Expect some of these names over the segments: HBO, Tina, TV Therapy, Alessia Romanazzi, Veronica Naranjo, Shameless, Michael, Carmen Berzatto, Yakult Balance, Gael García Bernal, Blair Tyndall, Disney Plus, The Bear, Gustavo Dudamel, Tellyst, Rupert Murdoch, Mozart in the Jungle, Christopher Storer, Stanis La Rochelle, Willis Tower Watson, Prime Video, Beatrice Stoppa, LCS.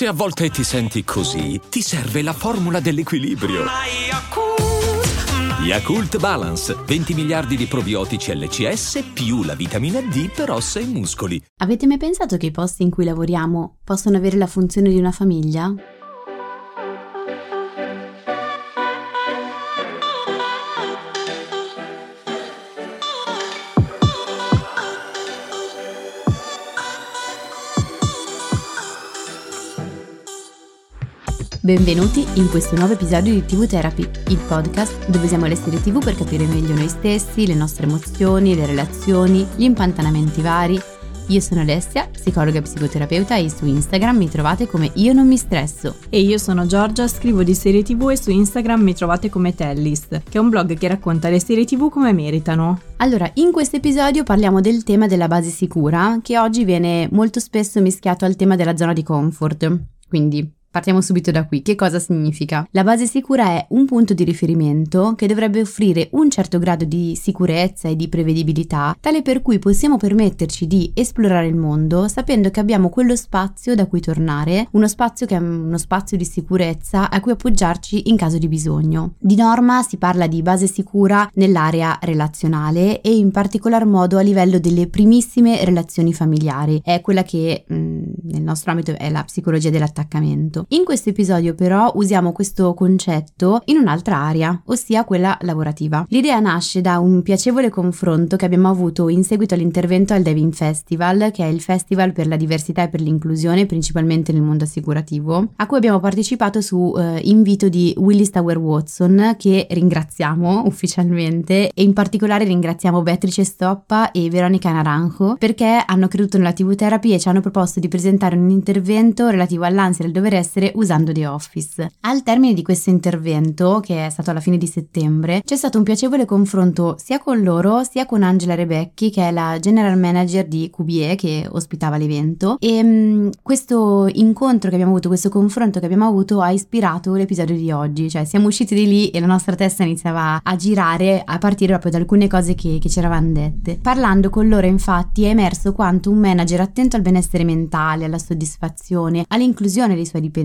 Se a volte ti senti così, ti serve la formula dell'equilibrio. Yakult Balance, 20 miliardi di probiotici LCS più la vitamina D per ossa e muscoli. Avete mai pensato che i posti in cui lavoriamo possono avere la funzione di una famiglia? Benvenuti in questo nuovo episodio di TV Therapy, il podcast dove usiamo le serie TV per capire meglio noi stessi, le nostre emozioni, le relazioni, gli impantanamenti vari. Io sono Alessia, psicologa e psicoterapeuta, e su Instagram mi trovate come Io Non Mi Stresso. E io sono Giorgia, scrivo di serie TV e su Instagram mi trovate come Tellyst, che è un blog che racconta le serie TV come meritano. Allora, in questo episodio parliamo del tema della base sicura, che oggi viene molto spesso mischiato al tema della zona di comfort, quindi partiamo subito da qui. Che cosa significa? La base sicura è un punto di riferimento che dovrebbe offrire un certo grado di sicurezza e di prevedibilità, tale per cui possiamo permetterci di esplorare il mondo sapendo che abbiamo quello spazio da cui tornare, uno spazio che è uno spazio di sicurezza a cui appoggiarci in caso di bisogno. Di norma si parla di base sicura nell'area relazionale e in particolar modo a livello delle primissime relazioni familiari. È quella che nel nostro ambito è la psicologia dell'attaccamento. In questo episodio però usiamo questo concetto in un'altra area, ossia quella lavorativa. L'idea nasce da un piacevole confronto che abbiamo avuto in seguito all'intervento al Diving Festival, che è il festival per la diversità e per l'inclusione principalmente nel mondo assicurativo, a cui abbiamo partecipato su invito di Willis Tower Watson, che ringraziamo ufficialmente, e in particolare ringraziamo Beatrice Stoppa e Veronica Naranjo perché hanno creduto nella TV Therapy e ci hanno proposto di presentare un intervento relativo all'ansia del dover essere usando The Office. Al termine di questo intervento, che è stato alla fine di settembre, c'è stato un piacevole confronto sia con loro sia con Angela Rebecchi, che è la general manager di QBE che ospitava l'evento, e questo incontro che abbiamo avuto, questo confronto che abbiamo avuto ha ispirato l'episodio di oggi. Cioè siamo usciti di lì e la nostra testa iniziava a girare a partire proprio da alcune cose che c'eravamo dette. Parlando con loro infatti è emerso quanto un manager attento al benessere mentale, alla soddisfazione, all'inclusione dei suoi dipendenti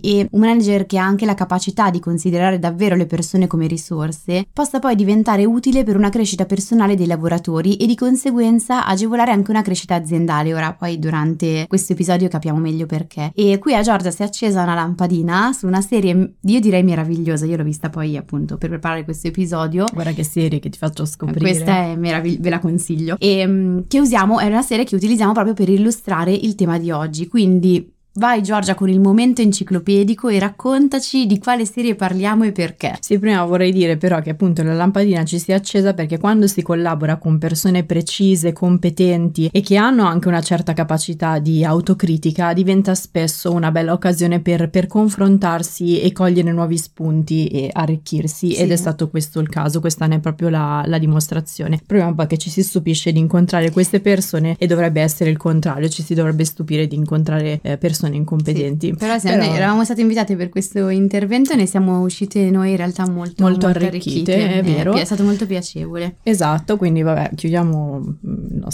e un manager che ha anche la capacità di considerare davvero le persone come risorse possa poi diventare utile per una crescita personale dei lavoratori e di conseguenza agevolare anche una crescita aziendale. Ora poi durante questo episodio capiamo meglio perché. E qui a Giorgia si è accesa una lampadina su una serie, io direi meravigliosa. Io l'ho vista poi appunto per preparare questo episodio. Guarda che serie che ti faccio scoprire. Questa è meravigliosa, ve la consiglio. E che usiamo, è una serie che utilizziamo proprio per illustrare il tema di oggi, quindi vai Giorgia con il momento enciclopedico e raccontaci di quale serie parliamo e perché. Sì, prima vorrei dire però che appunto la lampadina ci si è accesa perché quando si collabora con persone precise, competenti e che hanno anche una certa capacità di autocritica, diventa spesso una bella occasione per confrontarsi e cogliere nuovi spunti e arricchirsi, sì. Ed è stato questo il caso, quest'anno è proprio la dimostrazione. Proviamo poi che ci si stupisce di incontrare queste persone e dovrebbe essere il contrario, ci si dovrebbe stupire di incontrare persone incompetenti. Sì, però noi eravamo state invitate per questo intervento e ne siamo uscite noi in realtà molto arricchite, è vero. È stato molto piacevole. Esatto, quindi vabbè, chiudiamo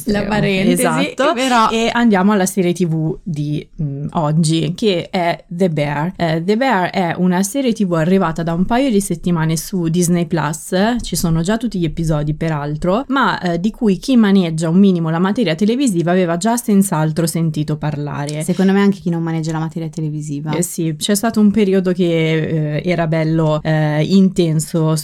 la parentesi, esatto, però, e andiamo alla serie TV di oggi, che è The Bear. The Bear è una serie TV arrivata da un paio di settimane su Disney Plus, ci sono già tutti gli episodi peraltro, ma di cui chi maneggia un minimo la materia televisiva aveva già senz'altro sentito parlare. Secondo me anche chi non maneggia la materia televisiva. Sì, c'è stato un periodo che era bello intenso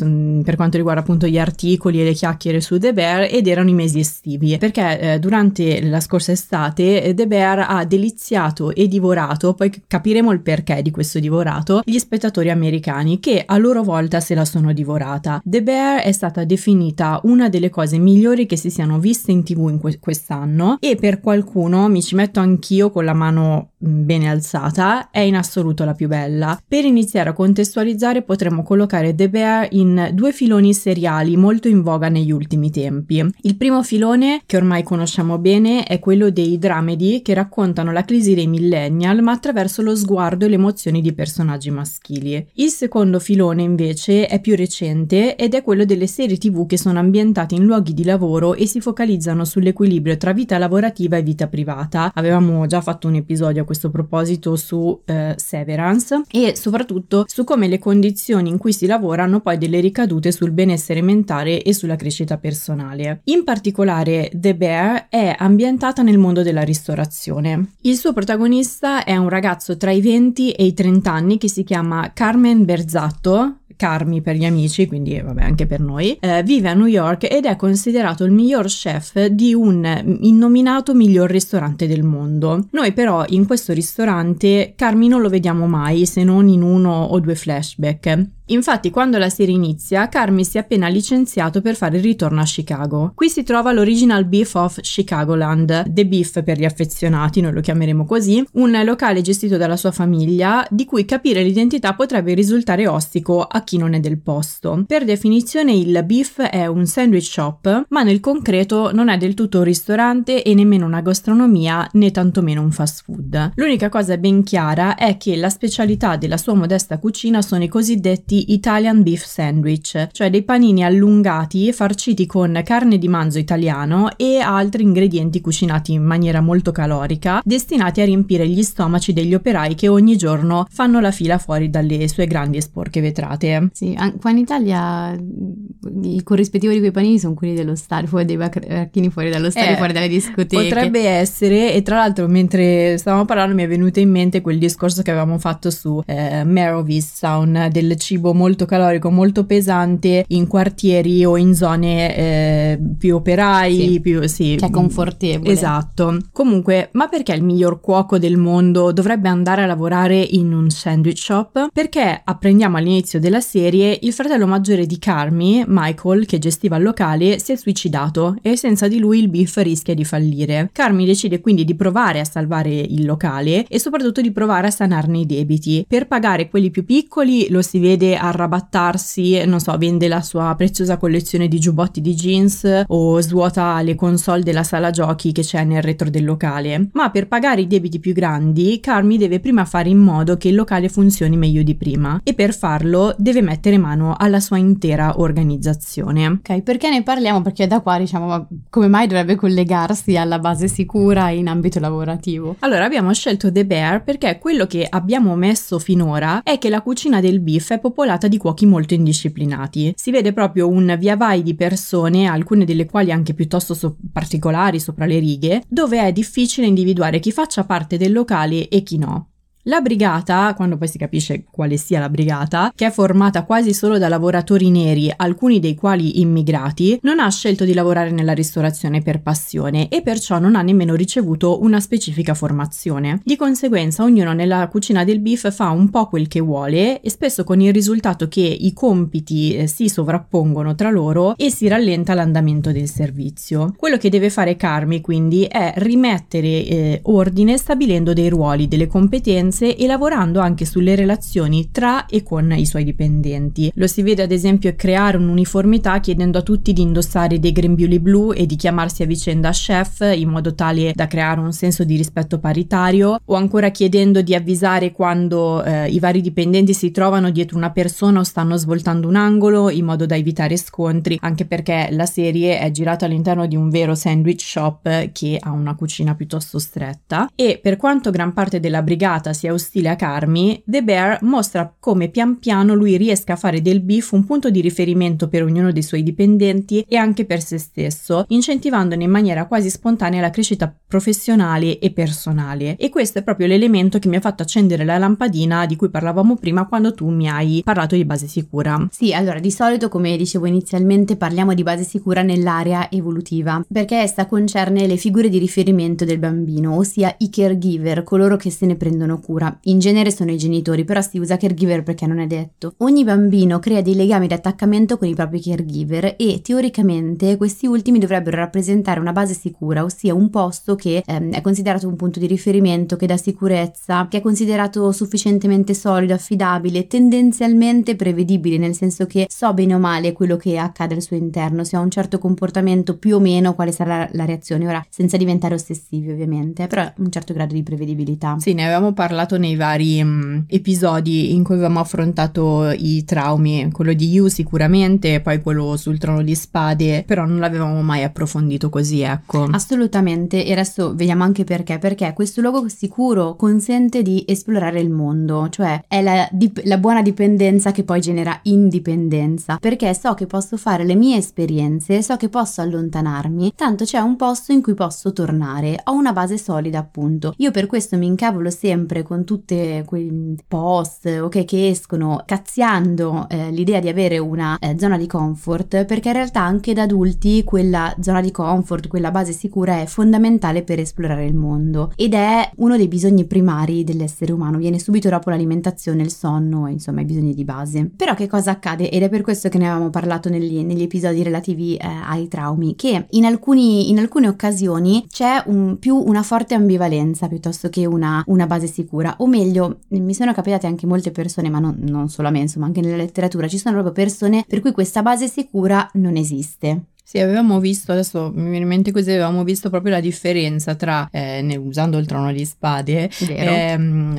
per quanto riguarda appunto gli articoli e le chiacchiere su The Bear, ed erano i mesi estivi, perché durante la scorsa estate The Bear ha deliziato e divorato, poi capiremo il perché di questo divorato, gli spettatori americani che a loro volta se la sono divorata. The Bear è stata definita una delle cose migliori che si siano viste in TV in quest'anno, e per qualcuno, mi ci metto anch'io con la mano bene alzata, è in assoluto la più bella. Per iniziare a contestualizzare potremmo collocare The Bear in due filoni seriali molto in voga negli ultimi tempi. Il primo filone, che ormai conosciamo bene, è quello dei dramedy che raccontano la crisi dei millennial ma attraverso lo sguardo e le emozioni di personaggi maschili. Il secondo filone invece è più recente ed è quello delle serie TV che sono ambientate in luoghi di lavoro e si focalizzano sull'equilibrio tra vita lavorativa e vita privata. Avevamo già fatto un episodio questo proposito su Severance e soprattutto su come le condizioni in cui si lavora hanno poi delle ricadute sul benessere mentale e sulla crescita personale. In particolare The Bear è ambientata nel mondo della ristorazione. Il suo protagonista è un ragazzo tra i 20 e i 30 anni che si chiama Carmen Berzatto, Carmi per gli amici, quindi vabbè anche per noi, vive a New York ed è considerato il miglior chef di un innominato miglior ristorante del mondo. Noi però in questo ristorante Carmi non lo vediamo mai, se non in uno o due flashback. Infatti quando la serie inizia Carmi si è appena licenziato per fare il ritorno a Chicago. Qui si trova l'original Beef of Chicagoland, The Beef per gli affezionati, noi lo chiameremo così, un locale gestito dalla sua famiglia di cui capire l'identità potrebbe risultare ostico a chi non è del posto. Per definizione il Beef è un sandwich shop, ma nel concreto non è del tutto un ristorante e nemmeno una gastronomia né tantomeno un fast food. L'unica cosa ben chiara è che la specialità della sua modesta cucina sono i cosiddetti Italian Beef Sandwich, cioè dei panini allungati farciti con carne di manzo italiano e altri ingredienti cucinati in maniera molto calorica, destinati a riempire gli stomaci degli operai che ogni giorno fanno la fila fuori dalle sue grandi e sporche vetrate. Sì, qua in Italia il corrispettivo di quei panini sono quelli dello Star, fuori dei baracchini fuori dallo Star, fuori dalle discoteche. Potrebbe essere, e tra l'altro mentre stavamo parlando mi è venuto in mente quel discorso che avevamo fatto su Merovis Sound, del cibo molto calorico, molto pesante in quartieri o in zone più operai, sì, più sì, che è confortevole. Esatto. Comunque, ma perché il miglior cuoco del mondo dovrebbe andare a lavorare in un sandwich shop? Perché apprendiamo all'inizio della serie il fratello maggiore di Carmi, Michael, che gestiva il locale, si è suicidato e senza di lui il beef rischia di fallire. Carmi decide quindi di provare a salvare il locale e soprattutto di provare a sanarne i debiti. Per pagare quelli più piccoli lo si vede arrabattarsi, non so, vende la sua preziosa collezione di giubbotti di jeans o svuota le console della sala giochi che c'è nel retro del locale. Ma per pagare i debiti più grandi Carmi deve prima fare in modo che il locale funzioni meglio di prima e per farlo deve mettere mano alla sua intera organizzazione. Ok, perché ne parliamo? Perché da qua diciamo, ma come mai dovrebbe collegarsi alla base sicura in ambito lavorativo? Allora abbiamo scelto The Bear perché quello che abbiamo messo finora è che la cucina del beef è popolare di cuochi molto indisciplinati. Si vede proprio un via vai di persone, alcune delle quali anche piuttosto particolari, sopra le righe, dove è difficile individuare chi faccia parte del locale e chi no. La brigata, quando poi si capisce quale sia la brigata, che è formata quasi solo da lavoratori neri, alcuni dei quali immigrati, non ha scelto di lavorare nella ristorazione per passione e perciò non ha nemmeno ricevuto una specifica formazione. Di conseguenza ognuno nella cucina del beef fa un po' quel che vuole e spesso con il risultato che i compiti si sovrappongono tra loro e si rallenta l'andamento del servizio. Quello che deve fare Carmi quindi è rimettere ordine stabilendo dei ruoli, delle competenze e lavorando anche sulle relazioni tra e con i suoi dipendenti. Lo si vede ad esempio creare un'uniformità chiedendo a tutti di indossare dei grembiuli blu e di chiamarsi a vicenda chef in modo tale da creare un senso di rispetto paritario, o ancora chiedendo di avvisare quando i vari dipendenti si trovano dietro una persona o stanno svoltando un angolo in modo da evitare scontri, anche perché la serie è girata all'interno di un vero sandwich shop che ha una cucina piuttosto stretta. E per quanto gran parte della brigata sia ostile a Carmi, The Bear mostra come pian piano lui riesca a fare del beef un punto di riferimento per ognuno dei suoi dipendenti e anche per se stesso, incentivandone in maniera quasi spontanea la crescita professionale e personale. E questo è proprio l'elemento che mi ha fatto accendere la lampadina di cui parlavamo prima quando tu mi hai parlato di base sicura. Sì, allora di solito, come dicevo inizialmente, parliamo di base sicura nell'area evolutiva, perché essa concerne le figure di riferimento del bambino, ossia i caregiver, coloro che se ne prendono cura. In genere sono i genitori, però si usa caregiver perché non è detto. Ogni bambino crea dei legami di attaccamento con i propri caregiver e teoricamente questi ultimi dovrebbero rappresentare una base sicura, ossia un posto che è considerato un punto di riferimento, che dà sicurezza, che è considerato sufficientemente solido, affidabile, tendenzialmente prevedibile, nel senso che so bene o male quello che accade al suo interno, se ha un certo comportamento più o meno quale sarà la reazione. Ora, senza diventare ossessivi ovviamente, però un certo grado di prevedibilità. Sì, ne avevamo parlato parlato nei vari episodi in cui avevamo affrontato i traumi, quello di Yu sicuramente, poi quello sul Trono di Spade, però non l'avevamo mai approfondito così, ecco. Assolutamente, e adesso vediamo anche perché questo luogo sicuro consente di esplorare il mondo, cioè è la buona dipendenza che poi genera indipendenza, perché so che posso fare le mie esperienze, so che posso allontanarmi, tanto c'è un posto in cui posso tornare, ho una base solida, appunto. Io per questo mi incavolo sempre con tutte quei post che escono cazziando l'idea di avere una zona di comfort, perché in realtà anche da adulti quella zona di comfort, quella base sicura è fondamentale per esplorare il mondo ed è uno dei bisogni primari dell'essere umano, viene subito dopo l'alimentazione, il sonno, insomma i bisogni di base. Però che cosa accade? Ed è per questo che ne avevamo parlato negli episodi relativi ai traumi, che in alcune occasioni c'è una forte ambivalenza piuttosto che una base sicura, o meglio, mi sono capitate anche molte persone, ma non solo a me, insomma anche nella letteratura ci sono proprio persone per cui questa base sicura non esiste. Sì, avevamo visto, adesso mi viene in mente così, avevamo visto proprio la differenza tra, usando il Trono di Spade,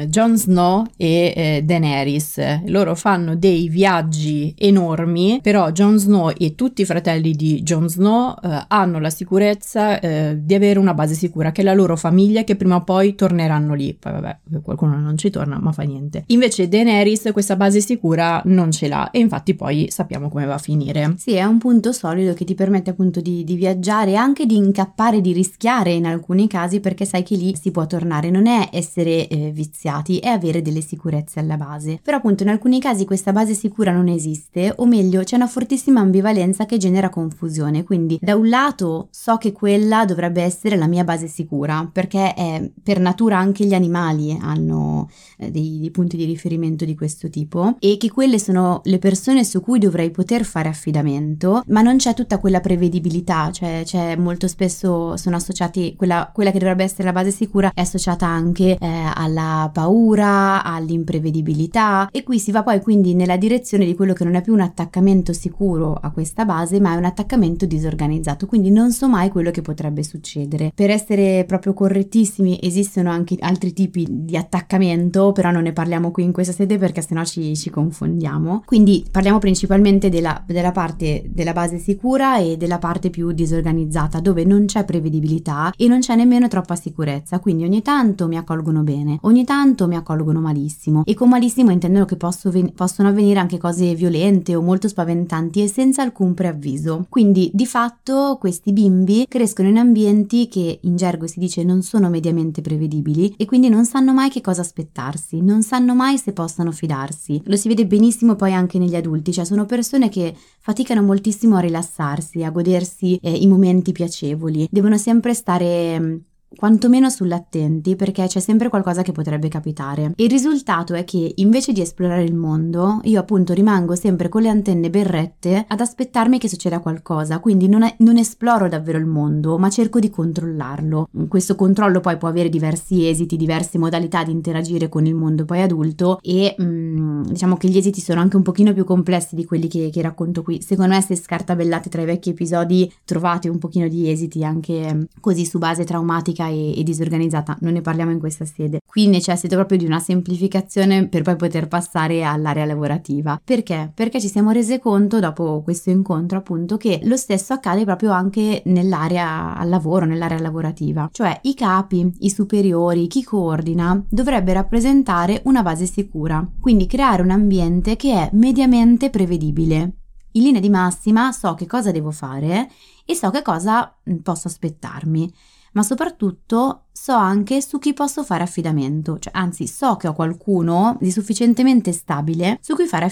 Jon Snow e Daenerys. Loro fanno dei viaggi enormi, però Jon Snow e tutti i fratelli di Jon Snow hanno la sicurezza di avere una base sicura, che è la loro famiglia, che prima o poi torneranno lì. Poi vabbè, qualcuno non ci torna, ma fa niente. Invece Daenerys questa base sicura non ce l'ha, e infatti poi sappiamo come va a finire. Sì, è un punto solido che ti permette appunto di viaggiare, anche di incappare, di rischiare in alcuni casi, perché sai che lì si può tornare. Non è essere viziati, è avere delle sicurezze alla base. Però appunto in alcuni casi questa base sicura non esiste, o meglio c'è una fortissima ambivalenza che genera confusione. Quindi da un lato so che quella dovrebbe essere la mia base sicura, perché è per natura, anche gli animali hanno dei punti di riferimento di questo tipo, e che quelle sono le persone su cui dovrei poter fare affidamento, ma non c'è tutta quella prevedibilità, cioè c'è molto spesso sono associati, quella che dovrebbe essere la base sicura è associata anche alla paura, all'imprevedibilità, e qui si va poi quindi nella direzione di quello che non è più un attaccamento sicuro a questa base, ma è un attaccamento disorganizzato, quindi non so mai quello che potrebbe succedere. Per essere proprio correttissimi, esistono anche altri tipi di attaccamento, però non ne parliamo qui in questa sede perché sennò ci confondiamo. Quindi parliamo principalmente della parte della base sicura e della parte più disorganizzata, dove non c'è prevedibilità e non c'è nemmeno troppa sicurezza, quindi ogni tanto mi accolgono bene, ogni tanto mi accolgono malissimo, e con malissimo intendo che possono avvenire anche cose violente o molto spaventanti e senza alcun preavviso. Quindi di fatto questi bimbi crescono in ambienti che in gergo si dice non sono mediamente prevedibili, e quindi non sanno mai che cosa aspettarsi, non sanno mai se possano fidarsi. Lo si vede benissimo poi anche negli adulti, cioè sono persone che faticano moltissimo a rilassarsi, a godersi i momenti piacevoli, devono sempre stare quantomeno sull'attenti, perché c'è sempre qualcosa che potrebbe capitare. Il risultato è che invece di esplorare il mondo, io appunto rimango sempre con le antenne berrette ad aspettarmi che succeda qualcosa, quindi non esploro davvero il mondo, ma cerco di controllarlo. Questo controllo poi può avere diversi esiti, diverse modalità di interagire con il mondo poi adulto, e diciamo che gli esiti sono anche un pochino più complessi di quelli che racconto qui. Secondo me, se scartabellate tra i vecchi episodi, trovate un pochino di esiti anche così su base traumatica e disorganizzata. Non ne parliamo in questa sede, qui necessito proprio di una semplificazione per poi poter passare all'area lavorativa. Perché ci siamo rese conto dopo questo incontro appunto che lo stesso accade proprio anche nell'area al lavoro, nell'area lavorativa, cioè i capi, i superiori, chi coordina dovrebbe rappresentare una base sicura, quindi creare un ambiente che è mediamente prevedibile. In linea di massima so che cosa devo fare e so che cosa posso aspettarmi, ma soprattutto so anche su chi posso fare affidamento, cioè anzi so che ho qualcuno di sufficientemente stabile su cui fare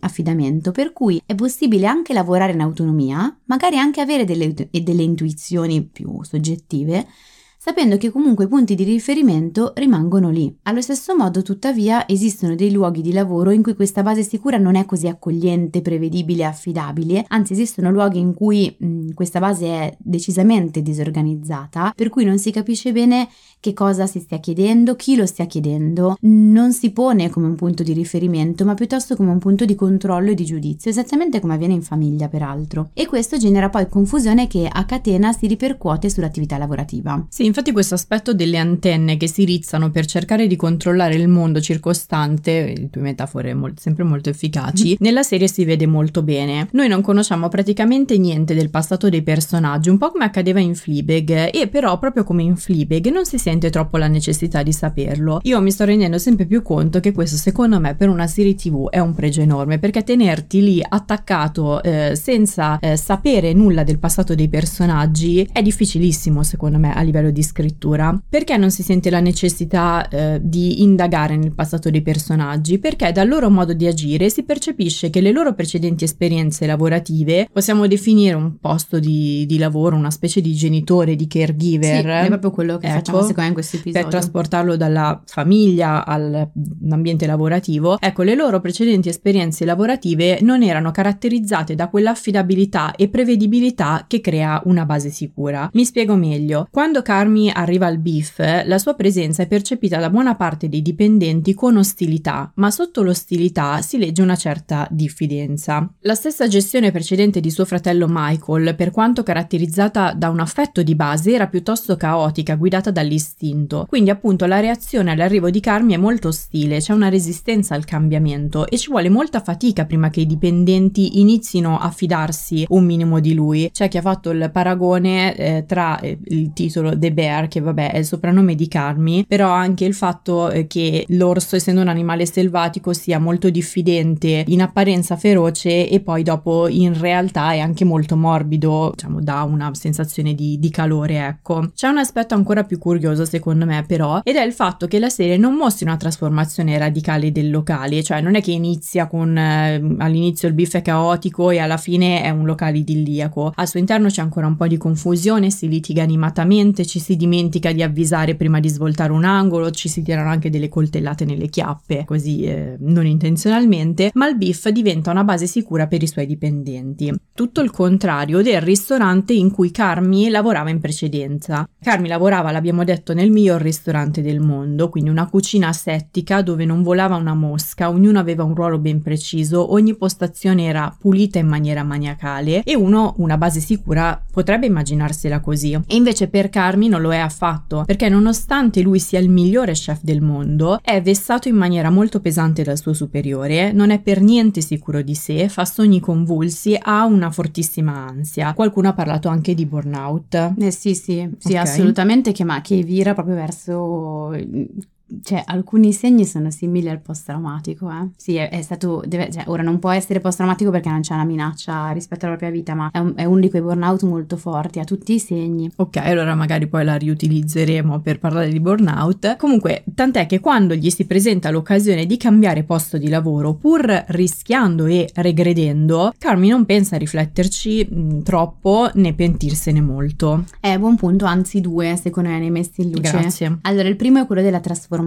affidamento, per cui è possibile anche lavorare in autonomia, magari anche avere delle intuizioni più soggettive, sapendo che comunque i punti di riferimento rimangono lì. Allo stesso modo, tuttavia, esistono dei luoghi di lavoro in cui questa base sicura non è così accogliente, prevedibile, affidabile, anzi esistono luoghi in cui questa base è decisamente disorganizzata, per cui non si capisce bene che cosa si stia chiedendo, chi lo stia chiedendo, non si pone come un punto di riferimento, ma piuttosto come un punto di controllo e di giudizio, esattamente come avviene in famiglia peraltro. E questo genera poi confusione che a catena si ripercuote sull'attività lavorativa. Sì, Infatti questo aspetto delle antenne che si rizzano per cercare di controllare il mondo circostante, le tue metafore sempre molto efficaci, nella serie si vede molto bene. Noi non conosciamo praticamente niente del passato dei personaggi, un po' come accadeva in Fleabag, e però proprio come in Fleabag non si sente troppo la necessità di saperlo. Io mi sto rendendo sempre più conto che questo secondo me per una serie TV è un pregio enorme, perché tenerti lì attaccato senza sapere nulla del passato dei personaggi è difficilissimo secondo me a livello di scrittura. Perché non si sente la necessità di indagare nel passato dei personaggi? Perché dal loro modo di agire si percepisce che le loro precedenti esperienze lavorative, possiamo definire un posto di lavoro una specie di genitore, di caregiver, sì, è proprio quello che facciamo secondo me in questo episodio, per trasportarlo dalla famiglia all'ambiente lavorativo. Ecco, le loro precedenti esperienze lavorative non erano caratterizzate da quell'affidabilità e prevedibilità che crea una base sicura. Mi spiego meglio. Quando Carmi arriva al Beef, la sua presenza è percepita da buona parte dei dipendenti con ostilità, ma sotto l'ostilità si legge una certa diffidenza. La stessa gestione precedente di suo fratello Michael, per quanto caratterizzata da un affetto di base, era piuttosto caotica, guidata dall'istinto. Quindi appunto la reazione all'arrivo di Carmi è molto ostile, c'è una resistenza al cambiamento e ci vuole molta fatica prima che i dipendenti inizino a fidarsi un minimo di lui. C'è chi ha fatto il paragone tra il titolo The Bear, che vabbè è il soprannome di Carmi, però anche il fatto che l'orso, essendo un animale selvatico, sia molto diffidente, in apparenza feroce e poi dopo in realtà è anche molto morbido, diciamo dà una sensazione di calore, ecco. C'è un aspetto ancora più curioso secondo me però, ed è il fatto che la serie non mostri una trasformazione radicale del locale, cioè non è che inizia con all'inizio il Beef è caotico e alla fine è un locale idilliaco. Al suo interno c'è ancora un po' di confusione, si litiga animatamente, ci si dimentica di avvisare prima di svoltare un angolo, ci si tirano anche delle coltellate nelle chiappe, così non intenzionalmente, ma il Beef diventa una base sicura per i suoi dipendenti. Tutto il contrario del ristorante in cui Carmi lavorava in precedenza. Carmi lavorava, l'abbiamo detto, nel miglior ristorante del mondo, quindi una cucina asettica dove non volava una mosca, ognuno aveva un ruolo ben preciso, ogni postazione era pulita in maniera maniacale e una base sicura potrebbe immaginarsela così. E invece per Carmi non lo è affatto, perché nonostante lui sia il migliore chef del mondo, è vessato in maniera molto pesante dal suo superiore, non è per niente sicuro di sé, fa sogni convulsi, ha una fortissima ansia. Qualcuno ha parlato anche di burnout. Sì, okay. Assolutamente, che vira proprio verso... Cioè, alcuni segni sono simili al post-traumatico, Sì, è stato... ora non può essere post-traumatico perché non c'è una minaccia rispetto alla propria vita, ma è uno di quei burnout molto forti, ha tutti i segni. Ok, allora magari poi la riutilizzeremo per parlare di burnout. Comunque, tant'è che quando gli si presenta l'occasione di cambiare posto di lavoro, pur rischiando e regredendo, Carmi non pensa a rifletterci troppo né pentirsene molto. Buon punto, anzi due, secondo me, ne hai messi in luce. Grazie. Allora, il primo è quello della trasformazione,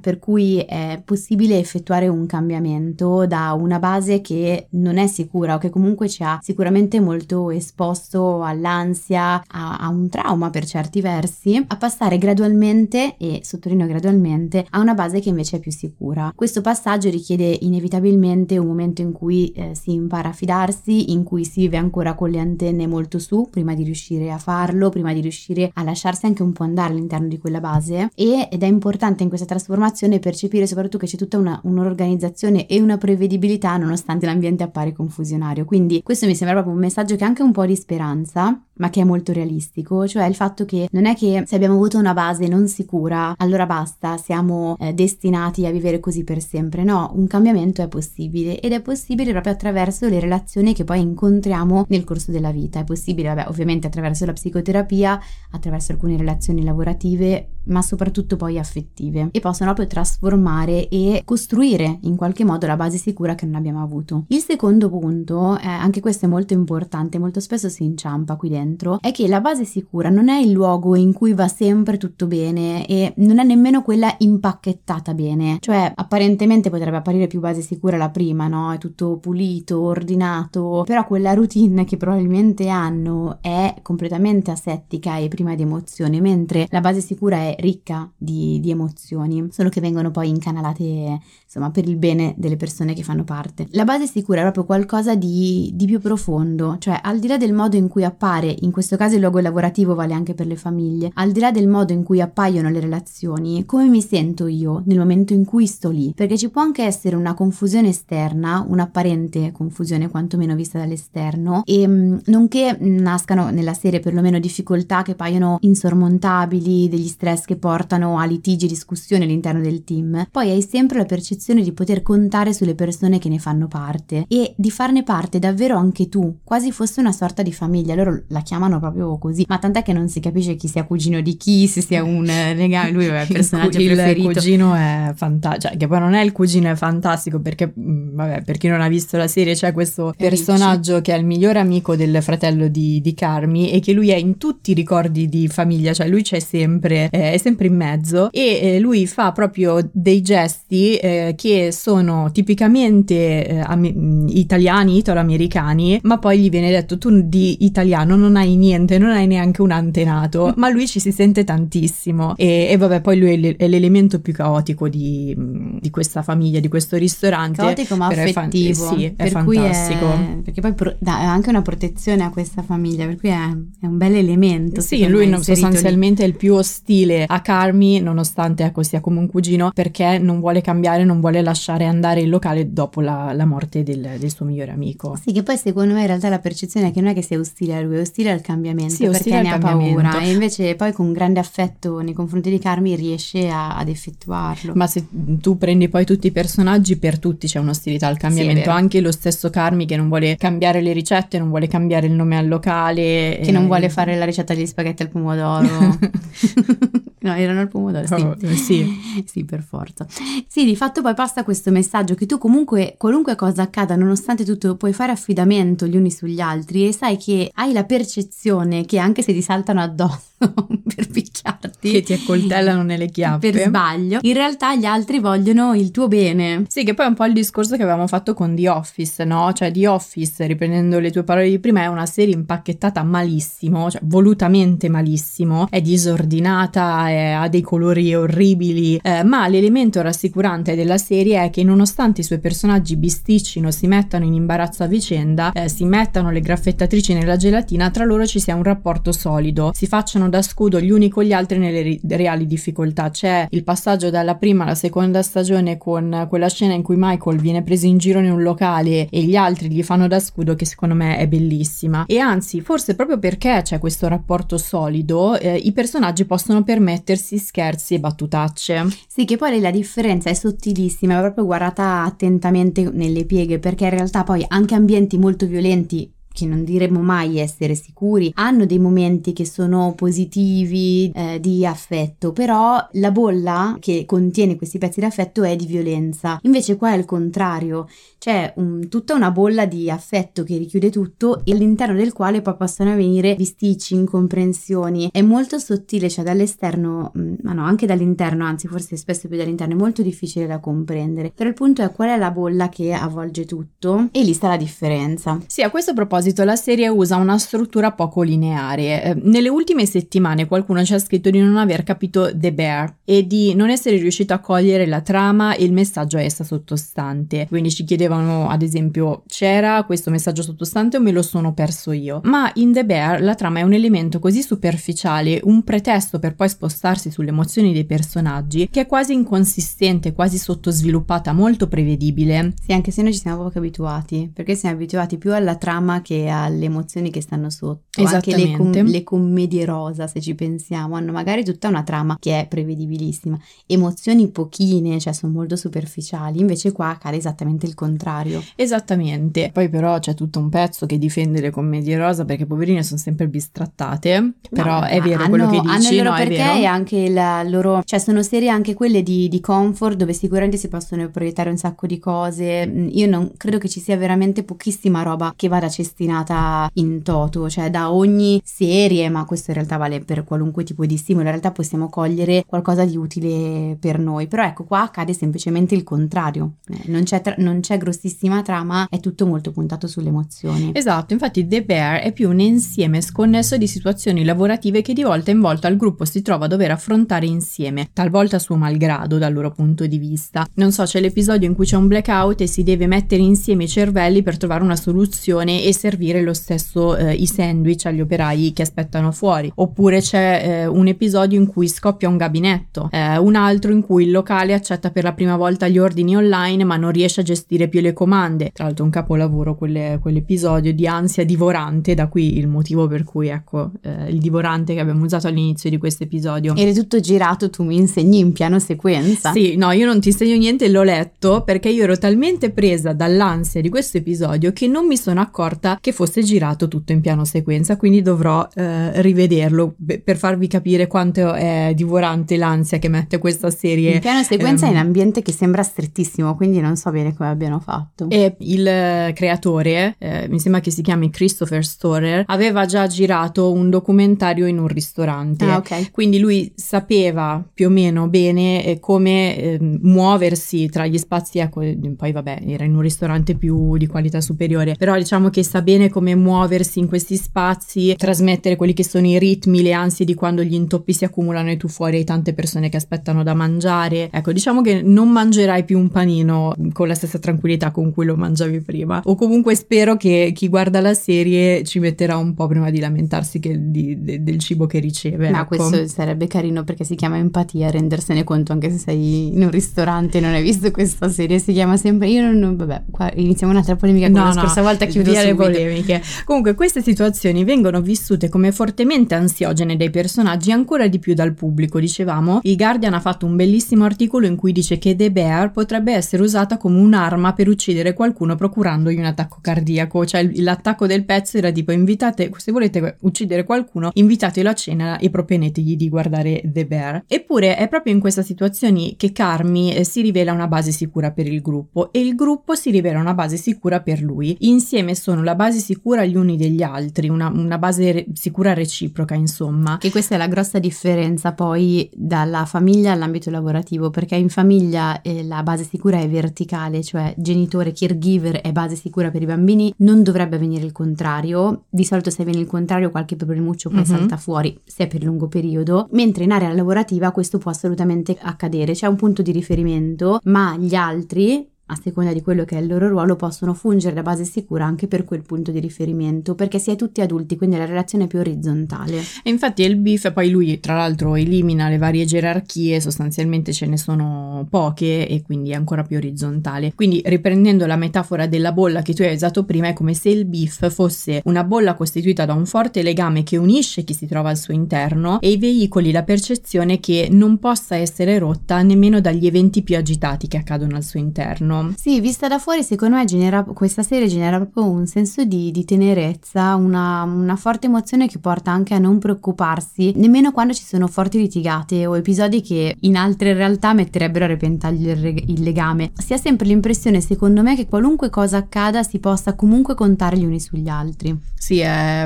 per cui è possibile effettuare un cambiamento da una base che non è sicura o che comunque ci ha sicuramente molto esposto all'ansia, a un trauma per certi versi, a passare gradualmente, e sottolineo gradualmente, a una base che invece è più sicura. Questo passaggio richiede inevitabilmente un momento in cui si impara a fidarsi, in cui si vive ancora con le antenne molto su, prima di riuscire a farlo, prima di riuscire a lasciarsi anche un po' andare all'interno di quella base, ed è importante in questa trasformazione percepire soprattutto che c'è tutta un'organizzazione e una prevedibilità nonostante l'ambiente appare confusionario. Quindi questo mi sembra proprio un messaggio che ha anche un po' di speranza, ma che è molto realistico, cioè il fatto che non è che se abbiamo avuto una base non sicura allora basta, siamo destinati a vivere così per sempre. No, un cambiamento è possibile, ed è possibile proprio attraverso le relazioni che poi incontriamo nel corso della vita. È possibile ovviamente attraverso la psicoterapia, attraverso alcune relazioni lavorative, ma soprattutto poi affettive, e possono proprio trasformare e costruire in qualche modo la base sicura che non abbiamo avuto. Il secondo punto, anche questo è molto importante, molto spesso si inciampa qui dentro, è che la base sicura non è il luogo in cui va sempre tutto bene e non è nemmeno quella impacchettata bene. Cioè apparentemente potrebbe apparire più base sicura la prima, no? È tutto pulito, ordinato, però quella routine che probabilmente hanno è completamente asettica e priva di emozione, mentre la base sicura è ricca di emozioni, emozioni, solo che vengono poi incanalate, insomma, per il bene delle persone che fanno parte. La base sicura è proprio qualcosa di più profondo, cioè al di là del modo in cui appare, in questo caso il luogo lavorativo vale anche per le famiglie, al di là del modo in cui appaiono le relazioni, come mi sento io nel momento in cui sto lì, perché ci può anche essere una confusione esterna, un'apparente confusione quantomeno vista dall'esterno, e nonché nascano nella serie perlomeno difficoltà che paiono insormontabili, degli stress che portano a litigi e discussioni all'interno del team. Poi hai sempre la percezione di poter contare sulle persone che ne fanno parte e di farne parte davvero anche tu, quasi fosse una sorta di famiglia. Loro la chiamano proprio così, ma tant'è che non si capisce chi sia cugino di chi, se sia un legame. Lui è il personaggio preferito. Il cugino è fantastico, cioè, che poi non è il cugino, è fantastico, perché vabbè, per chi non ha visto la serie c'è questo personaggio che è il migliore amico del fratello di Carmi, e che lui è in tutti i ricordi di famiglia, cioè lui c'è sempre, è sempre in mezzo, e lui fa proprio dei gesti che sono tipicamente italiani, italo-americani, ma poi gli viene detto tu di italiano non hai niente, non hai neanche un antenato, ma lui ci si sente tantissimo, e vabbè, poi lui è l'elemento più caotico di questa famiglia, di questo ristorante. Caotico ma affettivo, sì, per è cui fantastico. Perché poi dà anche una protezione a questa famiglia, per cui è un bel elemento. Sì, lui non sostanzialmente lì è il più ostile a Carmi, nonostante ecco sia come un cugino, perché non vuole cambiare, non vuole lasciare andare il locale dopo la morte del suo migliore amico. Sì, che poi secondo me in realtà la percezione è che non è che sia ostile a lui, è ostile al cambiamento, sì, perché ne ha paura, e invece poi con grande affetto nei confronti di Carmi riesce ad effettuarlo. Ma se tu prendi poi tutti i personaggi, per tutti c'è un'ostilità al cambiamento, sì, anche lo stesso Carmi che non vuole cambiare le ricette, non vuole cambiare il nome al locale, che non vuole fare la ricetta degli spaghetti al pomodoro. No, erano al pomodoro, sì. Oh, sì. Sì, per forza. Sì, di fatto poi passa questo messaggio che tu comunque, qualunque cosa accada, nonostante tutto, puoi fare affidamento gli uni sugli altri, e sai che hai la percezione che anche se ti saltano addosso per picchiarti, che ti accoltellano nelle chiappe per sbaglio, in realtà gli altri vogliono il tuo bene. Sì, che poi è un po' il discorso che avevamo fatto con The Office, no? Cioè The Office, riprendendo le tue parole di prima, è una serie impacchettata malissimo, cioè volutamente malissimo, è disordinata, ha dei colori orribili, ma l'elemento rassicurante della serie è che nonostante i suoi personaggi bisticcino, si mettano in imbarazzo a vicenda, si mettano le graffettatrici nella gelatina, tra loro ci sia un rapporto solido, si facciano da scudo gli uni con gli altri nelle reali difficoltà. C'è il passaggio dalla prima alla seconda stagione con quella scena in cui Michael viene preso in giro in un locale e gli altri gli fanno da scudo, che secondo me è bellissima, e anzi forse proprio perché c'è questo rapporto solido i personaggi possono permettersi scherzi e battutacce. Sì, che poi la differenza è sottilissima, è proprio guardata attentamente nelle pieghe, perché in realtà poi anche ambienti molto violenti, che non diremmo mai essere sicuri, hanno dei momenti che sono positivi, di affetto, però la bolla che contiene questi pezzi d'affetto è di violenza. Invece qua è il contrario, c'è tutta una bolla di affetto che richiude tutto, e all'interno del quale poi possono avvenire bisticci, incomprensioni. È molto sottile, cioè dall'esterno, ma no, anche dall'interno, anzi forse spesso più dall'interno, è molto difficile da comprendere, però il punto è qual è la bolla che avvolge tutto, e lì sta la differenza. Sì, a questo proposito la serie usa una struttura poco lineare. Nelle ultime settimane qualcuno ci ha scritto di non aver capito The Bear e di non essere riuscito a cogliere la trama e il messaggio a essa sottostante, quindi ci chiedevano ad esempio c'era questo messaggio sottostante o me lo sono perso io. Ma in The Bear la trama è un elemento così superficiale, un pretesto per poi spostarsi sulle emozioni dei personaggi, che è quasi inconsistente, quasi sottosviluppata, molto prevedibile. Sì, anche se noi ci siamo poco abituati, perché siamo abituati più alla trama che alle emozioni che stanno sotto. Anche le commedie rosa, se ci pensiamo, hanno magari tutta una trama che è prevedibilissima, emozioni pochine, cioè sono molto superficiali. Invece qua accade esattamente il contrario. Esattamente. Poi però c'è tutto un pezzo che difende le commedie rosa, perché poverine sono sempre bistrattate, no, però è vero quello che dici, hanno il loro perché, e anche la loro, cioè sono serie anche quelle di comfort, dove sicuramente si possono proiettare un sacco di cose. Io non credo che ci sia veramente pochissima roba che vada a cestire ripristinata in toto, cioè da ogni serie, ma questo in realtà vale per qualunque tipo di stimolo, in realtà possiamo cogliere qualcosa di utile per noi, però ecco qua accade semplicemente il contrario, non c'è grossissima trama, è tutto molto puntato sulle emozioni. Esatto, infatti The Bear è più un insieme sconnesso di situazioni lavorative che di volta in volta il gruppo si trova a dover affrontare insieme, talvolta a suo malgrado dal loro punto di vista. Non so, c'è l'episodio in cui c'è un blackout e si deve mettere insieme i cervelli per trovare una soluzione e servire lo stesso i sandwich agli operai che aspettano fuori, oppure c'è un episodio in cui scoppia un gabinetto, un altro in cui il locale accetta per la prima volta gli ordini online ma non riesce a gestire più le comande, tra l'altro un capolavoro quell'episodio di ansia divorante, da qui il motivo per cui ecco il divorante che abbiamo usato all'inizio di questo episodio. Era tutto girato, tu mi insegni in piano sequenza. Sì, no, io non ti insegno niente, l'ho letto perché io ero talmente presa dall'ansia di questo episodio che non mi sono accorta che fosse girato tutto in piano sequenza, quindi dovrò rivederlo per farvi capire quanto è divorante l'ansia che mette questa serie. In piano sequenza in ambiente che sembra strettissimo, quindi non so bene come abbiano fatto. E il creatore, mi sembra che si chiami Christopher Storer, aveva già girato un documentario in un ristorante, quindi lui sapeva più o meno bene come muoversi tra gli spazi, ecco, poi vabbè era in un ristorante più di qualità superiore, però diciamo che sa bene come muoversi in questi spazi, trasmettere quelli che sono i ritmi, le ansie di quando gli intoppi si accumulano e tu fuori hai tante persone che aspettano da mangiare. Ecco, diciamo che non mangerai più un panino con la stessa tranquillità con cui lo mangiavi prima, o comunque spero che chi guarda la serie ci metterà un po' prima di lamentarsi del cibo che riceve. Ma ecco, questo sarebbe carino perché si chiama empatia, rendersene conto anche se sei in un ristorante e non hai visto questa serie. Si chiama sempre vabbè, qua iniziamo un'altra polemica come la scorsa volta, chiudo le polemiche. Comunque queste situazioni vengono vissute come fortemente ansiogene dai personaggi, ancora di più dal pubblico. Dicevamo, il Guardian ha fatto un bellissimo articolo in cui dice che The Bear potrebbe essere usata come un'arma per uccidere qualcuno procurandogli un attacco cardiaco, cioè l'attacco del pezzo era tipo: invitate, se volete uccidere qualcuno, invitatelo a cena e proponetegli di guardare The Bear. Eppure è proprio in questa situazione che Carmi si rivela una base sicura per il gruppo e il gruppo si rivela una base sicura per lui. Insieme sono la base sicura gli uni degli altri, una base sicura reciproca, insomma. Che questa è la grossa differenza poi dalla famiglia all'ambito lavorativo, perché in famiglia la base sicura è verticale, cioè genitore, caregiver è base sicura per i bambini, non dovrebbe avvenire il contrario. Di solito se avviene il contrario qualche problemuccio poi salta fuori, se è per lungo periodo, mentre in area lavorativa questo può assolutamente accadere, c'è un punto di riferimento, ma gli altri, a seconda di quello che è il loro ruolo, possono fungere da base sicura anche per quel punto di riferimento, perché si è tutti adulti, quindi la relazione è più orizzontale. E infatti il Beef, poi lui tra l'altro elimina le varie gerarchie, sostanzialmente ce ne sono poche e quindi è ancora più orizzontale. Quindi riprendendo la metafora della bolla che tu hai usato prima, è come se il Beef fosse una bolla costituita da un forte legame che unisce chi si trova al suo interno e i veicoli la percezione che non possa essere rotta nemmeno dagli eventi più agitati che accadono al suo interno. Sì, vista da fuori secondo me questa serie genera proprio un senso di tenerezza, una forte emozione che porta anche a non preoccuparsi nemmeno quando ci sono forti litigate o episodi che in altre realtà metterebbero a repentaglio il legame. Si ha sempre l'impressione secondo me che qualunque cosa accada si possa comunque contare gli uni sugli altri. Sì,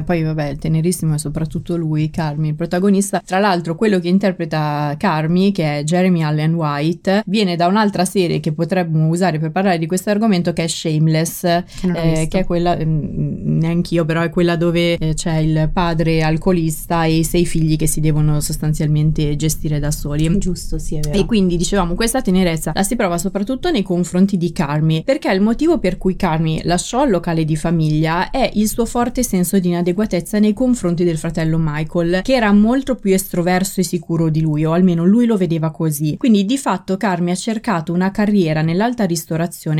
poi vabbè, tenerissimo è soprattutto lui, Carmi, il protagonista. Tra l'altro quello che interpreta Carmi, che è Jeremy Allen White, viene da un'altra serie che potremmo usare per parlare di questo argomento, che è Shameless, che è quella neanch'io, però è quella dove c'è il padre alcolista e i 6 figli che si devono sostanzialmente gestire da soli. Giusto, sì, è vero. E quindi dicevamo, questa tenerezza la si prova soprattutto nei confronti di Carmi, perché il motivo per cui Carmi lasciò il locale di famiglia è il suo forte senso di inadeguatezza nei confronti del fratello Michael, che era molto più estroverso e sicuro di lui, o almeno lui lo vedeva così. Quindi di fatto Carmi ha cercato una carriera nell'alta ristorazione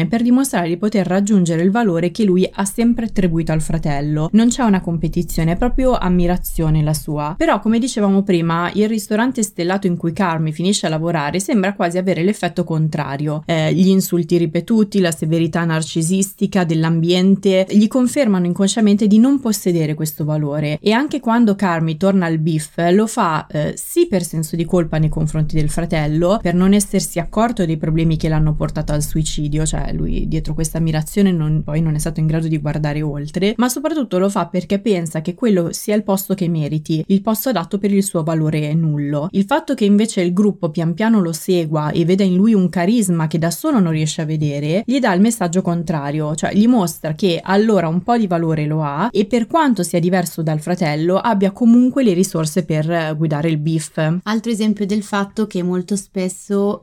per dimostrare di poter raggiungere il valore che lui ha sempre attribuito al fratello. Non c'è una competizione, è proprio ammirazione la sua. Però, come dicevamo prima, il ristorante stellato in cui Carmi finisce a lavorare sembra quasi avere l'effetto contrario. Gli insulti ripetuti, la severità narcisistica dell'ambiente gli confermano inconsciamente di non possedere questo valore, e anche quando Carmi torna al Beef lo fa sì per senso di colpa nei confronti del fratello, per non essersi accorto dei problemi che l'hanno portato al suicidio, suicidio, cioè lui dietro questa ammirazione poi non è stato in grado di guardare oltre, ma soprattutto lo fa perché pensa che quello sia il posto che meriti, il posto adatto per il suo valore nullo. Il fatto che invece il gruppo pian piano lo segua e veda in lui un carisma che da solo non riesce a vedere, gli dà il messaggio contrario, cioè gli mostra che allora un po' di valore lo ha e per quanto sia diverso dal fratello abbia comunque le risorse per guidare il Beef. Altro esempio del fatto che molto spesso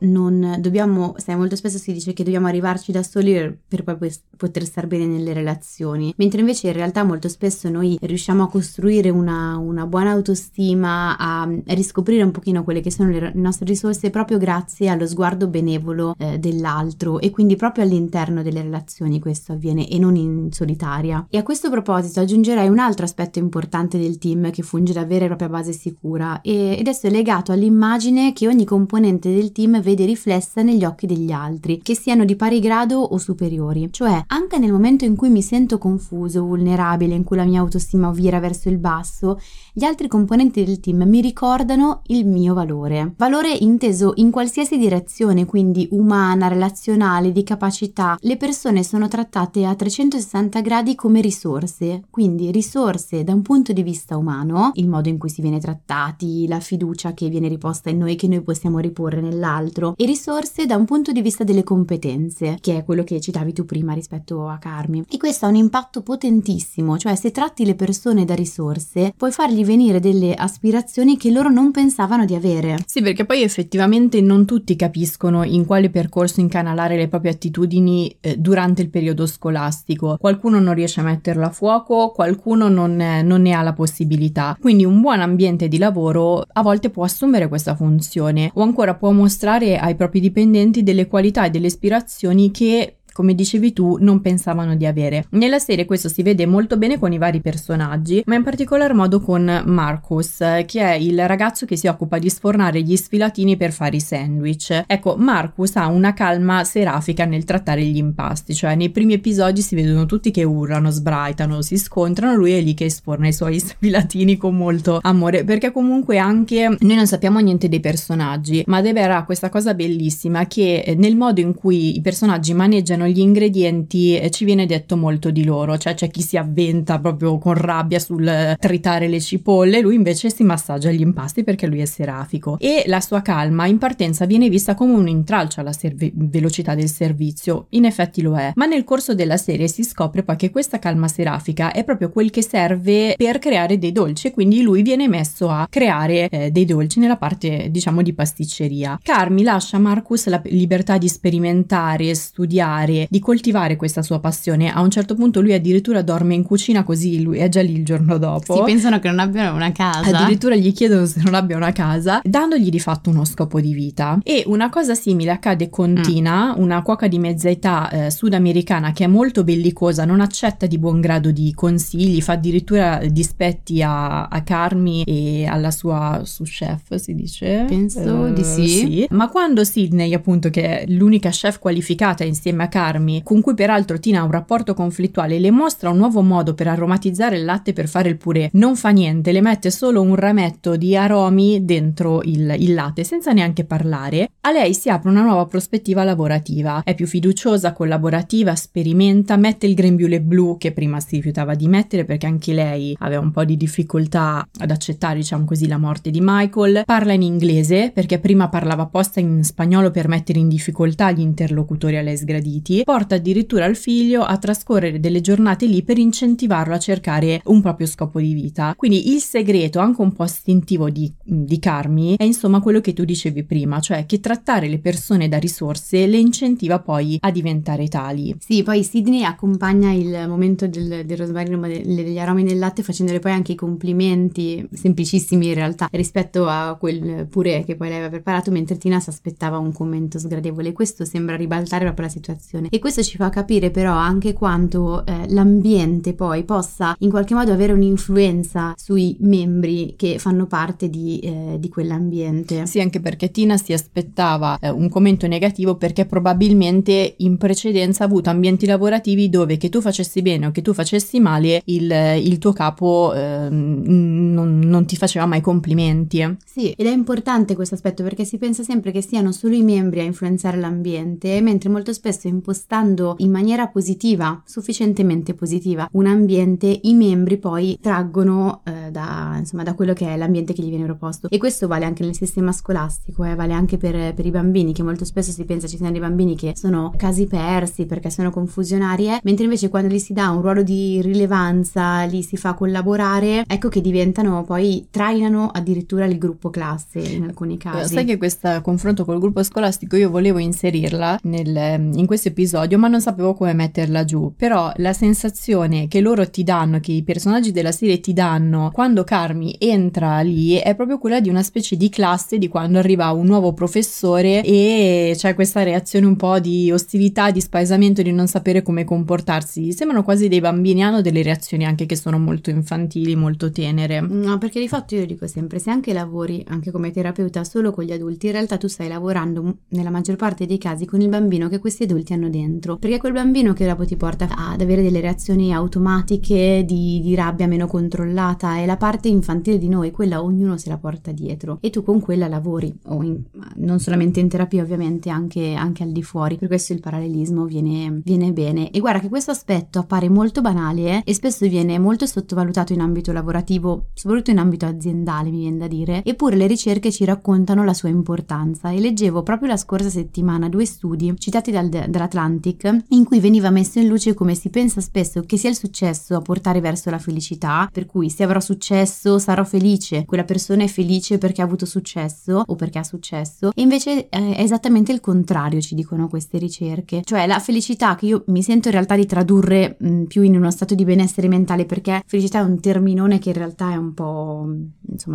molto spesso si dice che dobbiamo arrivarci da soli per poi poter star bene nelle relazioni, mentre invece in realtà molto spesso noi riusciamo a costruire una buona autostima, a riscoprire un pochino quelle che sono le nostre risorse proprio grazie allo sguardo benevolo dell'altro, e quindi proprio all'interno delle relazioni questo avviene e non in solitaria. E a questo proposito aggiungerei un altro aspetto importante del team che funge da vera e propria base sicura ed è legato all'immagine che ogni componente del team vede riflessa negli occhi degli altri, che siano di pari grado o superiori, cioè anche nel momento in cui mi sento confuso, vulnerabile, in cui la mia autostima vira verso il basso, gli altri componenti del team mi ricordano il mio valore inteso in qualsiasi direzione, quindi umana, relazionale, di capacità. Le persone sono trattate a 360 gradi come risorse, quindi risorse da un punto di vista umano, il modo in cui si viene trattati, la fiducia che viene riposta in noi, che noi possiamo riporre nell'altro, e risorse da un punto di vista delle competenze, che è quello che citavi tu prima rispetto a Carmi. E questo ha un impatto potentissimo, cioè se tratti le persone da risorse puoi fargli venire delle aspirazioni che loro non pensavano di avere. Sì, perché poi effettivamente non tutti capiscono in quale percorso incanalare le proprie attitudini durante il periodo scolastico. Qualcuno non riesce a metterlo a fuoco, qualcuno non ne ha la possibilità, quindi un buon ambiente di lavoro a volte può assumere questa funzione, o ancora può mostrare ai propri dipendenti delle qualità e delle ispirazioni che, come dicevi tu, non pensavano di avere. Nella serie questo si vede molto bene con i vari personaggi, ma in particolar modo con Marcus, che è il ragazzo che si occupa di sfornare gli sfilatini per fare i sandwich. Ecco, Marcus ha una calma serafica nel trattare gli impasti, cioè nei primi episodi si vedono tutti che urlano, sbraitano, si scontrano, lui è lì che sforna i suoi sfilatini con molto amore, perché comunque anche noi non sappiamo niente dei personaggi, ma The Bear ha questa cosa bellissima che nel modo in cui i personaggi maneggiano gli ingredienti ci viene detto molto di loro, cioè c'è chi si avventa proprio con rabbia sul tritare le cipolle, lui invece si massaggia gli impasti perché lui è serafico, e la sua calma in partenza viene vista come un intralcio alla velocità del servizio, in effetti lo è, ma nel corso della serie si scopre poi che questa calma serafica è proprio quel che serve per creare dei dolci, quindi lui viene messo a creare dei dolci nella parte diciamo di pasticceria. Carmi lascia a Marcus la libertà di sperimentare, studiare, di coltivare questa sua passione. A un certo punto lui addirittura dorme in cucina, così lui è già lì il giorno dopo. Si pensano che non abbiano una casa, addirittura gli chiedono se non abbia una casa, dandogli di fatto uno scopo di vita. E una cosa simile accade con Tina, una cuoca di mezza età sudamericana che è molto bellicosa, non accetta di buon grado di consigli, fa addirittura dispetti a Carmi e alla sua sous chef, si dice? Penso di sì. Ma quando Sydney, appunto, che è l'unica chef qualificata insieme a Carmi, con cui peraltro Tina ha un rapporto conflittuale, le mostra un nuovo modo per aromatizzare il latte per fare il purè, non fa niente, le mette solo un rametto di aromi dentro il latte senza neanche parlare. A lei si apre una nuova prospettiva lavorativa, è più fiduciosa, collaborativa, sperimenta, mette il grembiule blu che prima si rifiutava di mettere perché anche lei aveva un po' di difficoltà ad accettare, diciamo così, la morte di Michael, parla in inglese perché prima parlava apposta in spagnolo per mettere in difficoltà gli interlocutori a lei sgraditi, porta addirittura il figlio a trascorrere delle giornate lì per incentivarlo a cercare un proprio scopo di vita. Quindi il segreto, anche un po' istintivo di Carmi, è insomma quello che tu dicevi prima, cioè che trattare le persone da risorse le incentiva poi a diventare tali. Sì, poi Sydney accompagna il momento del rosmarino, degli aromi nel latte, facendole poi anche i complimenti, semplicissimi in realtà, rispetto a quel purè che poi lei aveva preparato, mentre Tina si aspettava un commento sgradevole. Questo sembra ribaltare proprio la situazione situazione, e questo ci fa capire però anche quanto l'ambiente poi possa in qualche modo avere un'influenza sui membri che fanno parte di quell'ambiente. Sì, anche perché Tina si aspettava un commento negativo, perché probabilmente in precedenza ha avuto ambienti lavorativi dove, che tu facessi bene o che tu facessi male, il tuo capo non ti faceva mai complimenti. Sì, ed è importante questo aspetto, perché si pensa sempre che siano solo i membri a influenzare l'ambiente, mentre molto spesso, impostando in maniera positiva, sufficientemente positiva, un ambiente, i membri poi traggono da quello che è l'ambiente che gli viene proposto. E questo vale anche nel sistema scolastico, vale anche per i bambini, che molto spesso si pensa ci siano dei bambini che sono casi persi perché sono confusionari, mentre invece quando gli si dà un ruolo di rilevanza, li si fa collaborare, ecco che diventano poi, trainano addirittura il gruppo classe in alcuni casi. Sai che questo confronto col gruppo scolastico io volevo inserirla in questo episodio, ma non sapevo come metterla giù. Però la sensazione che loro ti danno, che i personaggi della serie ti danno quando Carmi entra lì, è proprio quella di una specie di classe, di quando arriva un nuovo professore e c'è questa reazione un po' di ostilità, di spaesamento, di non sapere come comportarsi. Sembrano quasi dei bambini, hanno delle reazioni anche che sono molto infantili, molto tenere. No, perché di fatto io dico sempre, se anche lavori anche come terapeuta solo con gli adulti, in realtà tu stai lavorando nella maggior parte dei casi con il bambino che questi adulti hanno dentro, perché quel bambino che dopo ti porta ad avere delle reazioni automatiche di rabbia meno controllata è la parte infantile di noi, quella ognuno se la porta dietro e tu con quella lavori, non solamente in terapia ovviamente, anche al di fuori. Per questo il parallelismo viene bene. E guarda che questo aspetto appare molto banale e spesso viene molto sottovalutato in ambito lavorativo, soprattutto in ambito aziendale mi viene da dire, eppure le ricerche ci raccontano la sua importanza. E leggevo proprio la scorsa settimana 2 studi citati dall'Atlantic in cui veniva messo in luce come si pensa spesso che sia il successo a portare verso la felicità, per cui se avrò successo sarò felice, quella persona è felice perché ha avuto successo o perché ha successo, e invece è esattamente il contrario, ci dicono queste ricerche. Cioè la felicità, che io mi sento in realtà di tradurre più in uno stato di benessere mentale, perché felicità è un terminone che in realtà è un po'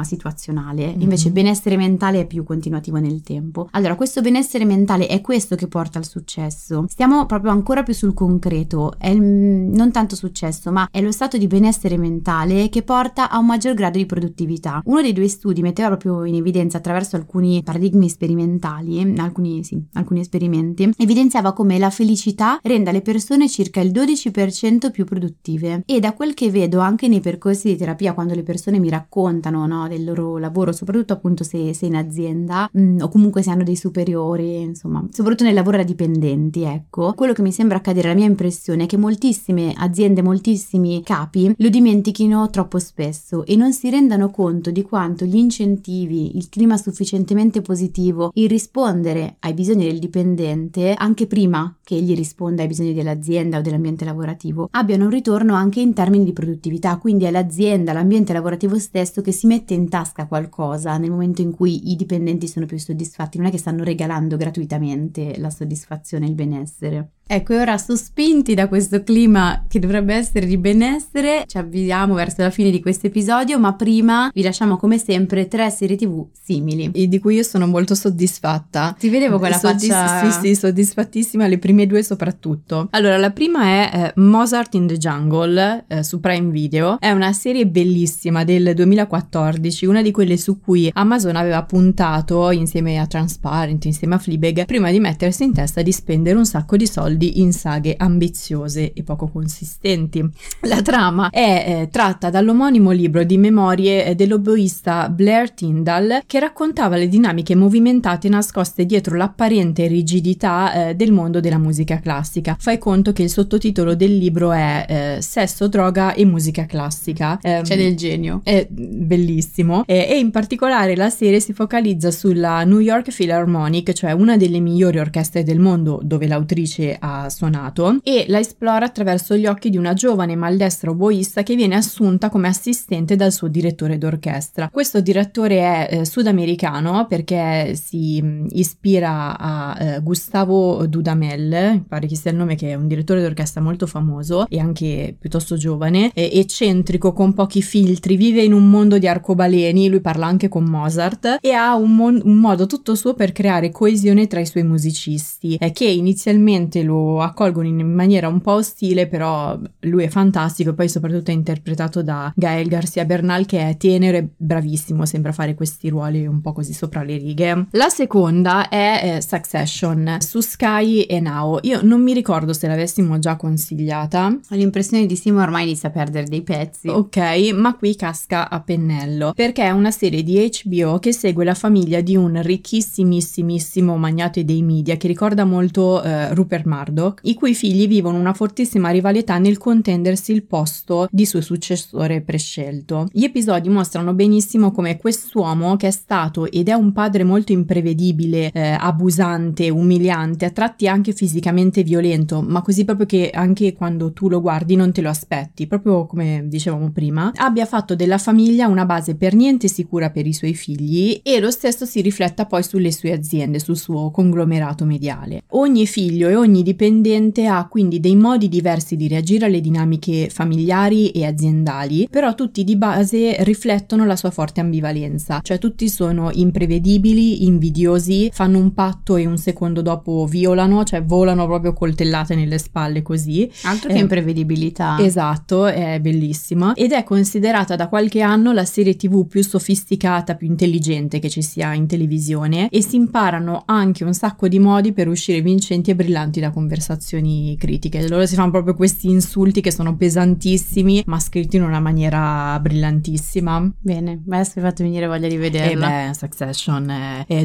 situazionale, invece benessere mentale è più continuativo nel tempo. Allora questo benessere mentale è questo che porta al successo. Stiamo proprio ancora più sul concreto, è non tanto successo, ma è lo stato di benessere mentale che porta a un maggior grado di produttività. Uno dei 2 studi metteva proprio in evidenza, attraverso alcuni paradigmi sperimentali, alcuni esperimenti, evidenziava come la felicità renda le persone circa il 12% più produttive. E da quel che vedo anche nei percorsi di terapia, quando le persone mi raccontano, no, del loro lavoro, soprattutto appunto se in azienda o comunque se hanno dei superiori, insomma, soprattutto nel lavoro da dipendenti, ecco, quello che mi sembra accadere, la mia impressione è che moltissime aziende, moltissimi capi lo dimentichino troppo spesso e non si rendano conto di quanto gli incentivi, il clima sufficientemente positivo, il rispondere ai bisogni del dipendente anche prima che egli risponda ai bisogni dell'azienda o dell'ambiente lavorativo, abbiano un ritorno anche in termini di produttività. Quindi è l'azienda, l'ambiente lavorativo stesso che si mette in tasca qualcosa nel momento in cui i dipendenti sono più soddisfatti, non è che stanno regalando gratuitamente la soddisfazione e il benessere. Ecco, e ora, sospinti da questo clima che dovrebbe essere di benessere, ci avviamo verso la fine di questo episodio, ma prima vi lasciamo come sempre 3 serie TV simili e di cui io sono molto soddisfatta. Ti vedevo con la faccia... Sì, soddisfattissima, le prime 2 soprattutto. Allora, la prima è Mozart in the Jungle, su Prime Video. È una serie bellissima del 2014, una di quelle su cui Amazon aveva puntato insieme a Transparent, insieme a Fleabag, prima di mettersi in testa di spendere un sacco di soldi in saghe ambiziose e poco consistenti. La trama è tratta dall'omonimo libro di memorie dell'oboista Blair Tyndall, che raccontava le dinamiche movimentate nascoste dietro l'apparente rigidità del mondo della musica classica. Fai conto che il sottotitolo del libro è Sesso, droga e musica classica. C'è del genio. È bellissimo. E in particolare la serie si focalizza sulla New York Philharmonic, cioè una delle migliori orchestre del mondo dove l'autrice ha suonato, e la esplora attraverso gli occhi di una giovane maldestra oboista che viene assunta come assistente dal suo direttore d'orchestra. Questo direttore è sudamericano, perché si ispira a Gustavo Dudamel, pare che sia il nome, che è un direttore d'orchestra molto famoso e anche piuttosto giovane, eccentrico, con pochi filtri, vive in un mondo di arcobaleni, lui parla anche con Mozart, e ha un modo tutto suo per creare coesione tra i suoi musicisti, che inizialmente lo lo accolgono in maniera un po' ostile, però lui è fantastico e poi soprattutto è interpretato da Gael García Bernal, che è tenero e bravissimo, sembra fare questi ruoli un po' così sopra le righe. La seconda è Succession, su Sky e Now. Io non mi ricordo se l'avessimo già consigliata. Ho l'impressione di sì, ma ormai inizia a perdere dei pezzi. Ok, ma qui casca a pennello, perché è una serie di HBO che segue la famiglia di un richissimissimissimo magnate dei media che ricorda molto Rupert Murdoch, i cui figli vivono una fortissima rivalità nel contendersi il posto di suo successore prescelto. Gli episodi mostrano benissimo come quest'uomo, che è stato ed è un padre molto imprevedibile, abusante, umiliante, a tratti anche fisicamente violento, ma così proprio che anche quando tu lo guardi non te lo aspetti, proprio come dicevamo prima, abbia fatto della famiglia una base per niente sicura per i suoi figli, e lo stesso si rifletta poi sulle sue aziende, sul suo conglomerato mediale. Ogni figlio e ogni dipendente ha quindi dei modi diversi di reagire alle dinamiche familiari e aziendali, però tutti di base riflettono la sua forte ambivalenza, cioè tutti sono imprevedibili, invidiosi, fanno un patto e un secondo dopo violano, cioè volano proprio coltellate nelle spalle così. Altro che imprevedibilità. Esatto, è bellissima ed è considerata da qualche anno la serie TV più sofisticata, più intelligente che ci sia in televisione, e si imparano anche un sacco di modi per uscire vincenti e brillanti da conversazioni critiche. Loro si fanno proprio questi insulti che sono pesantissimi ma scritti in una maniera brillantissima. Bene, adesso mi hai fatto venire voglia di vederla. Succession,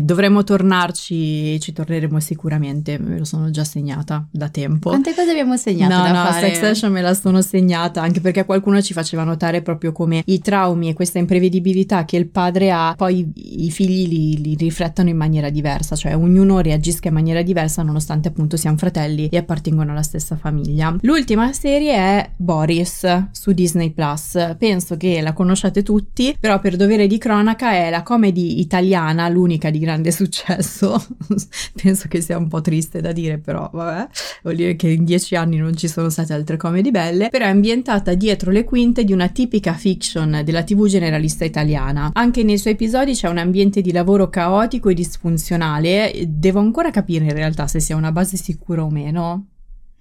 dovremmo tornarci, ci torneremo sicuramente, me lo sono già segnata da tempo. Quante cose abbiamo segnato? No, Succession me la sono segnata, anche perché qualcuno ci faceva notare proprio come i traumi e questa imprevedibilità che il padre ha, poi i figli li riflettano in maniera diversa, cioè ognuno reagisca in maniera diversa nonostante appunto siano fratelli e appartengono alla stessa famiglia. L'ultima serie è Boris su Disney Plus, penso che la conosciate tutti, però per dovere di cronaca è la comedy italiana, l'unica di grande successo. Penso che sia un po' triste da dire, però vabbè, vuol dire che in 10 anni non ci sono state altre comedy belle, però è ambientata dietro le quinte di una tipica fiction della TV generalista italiana. Anche nei suoi episodi c'è un ambiente di lavoro caotico e disfunzionale. Devo ancora capire in realtà se sia una base sicura o meno.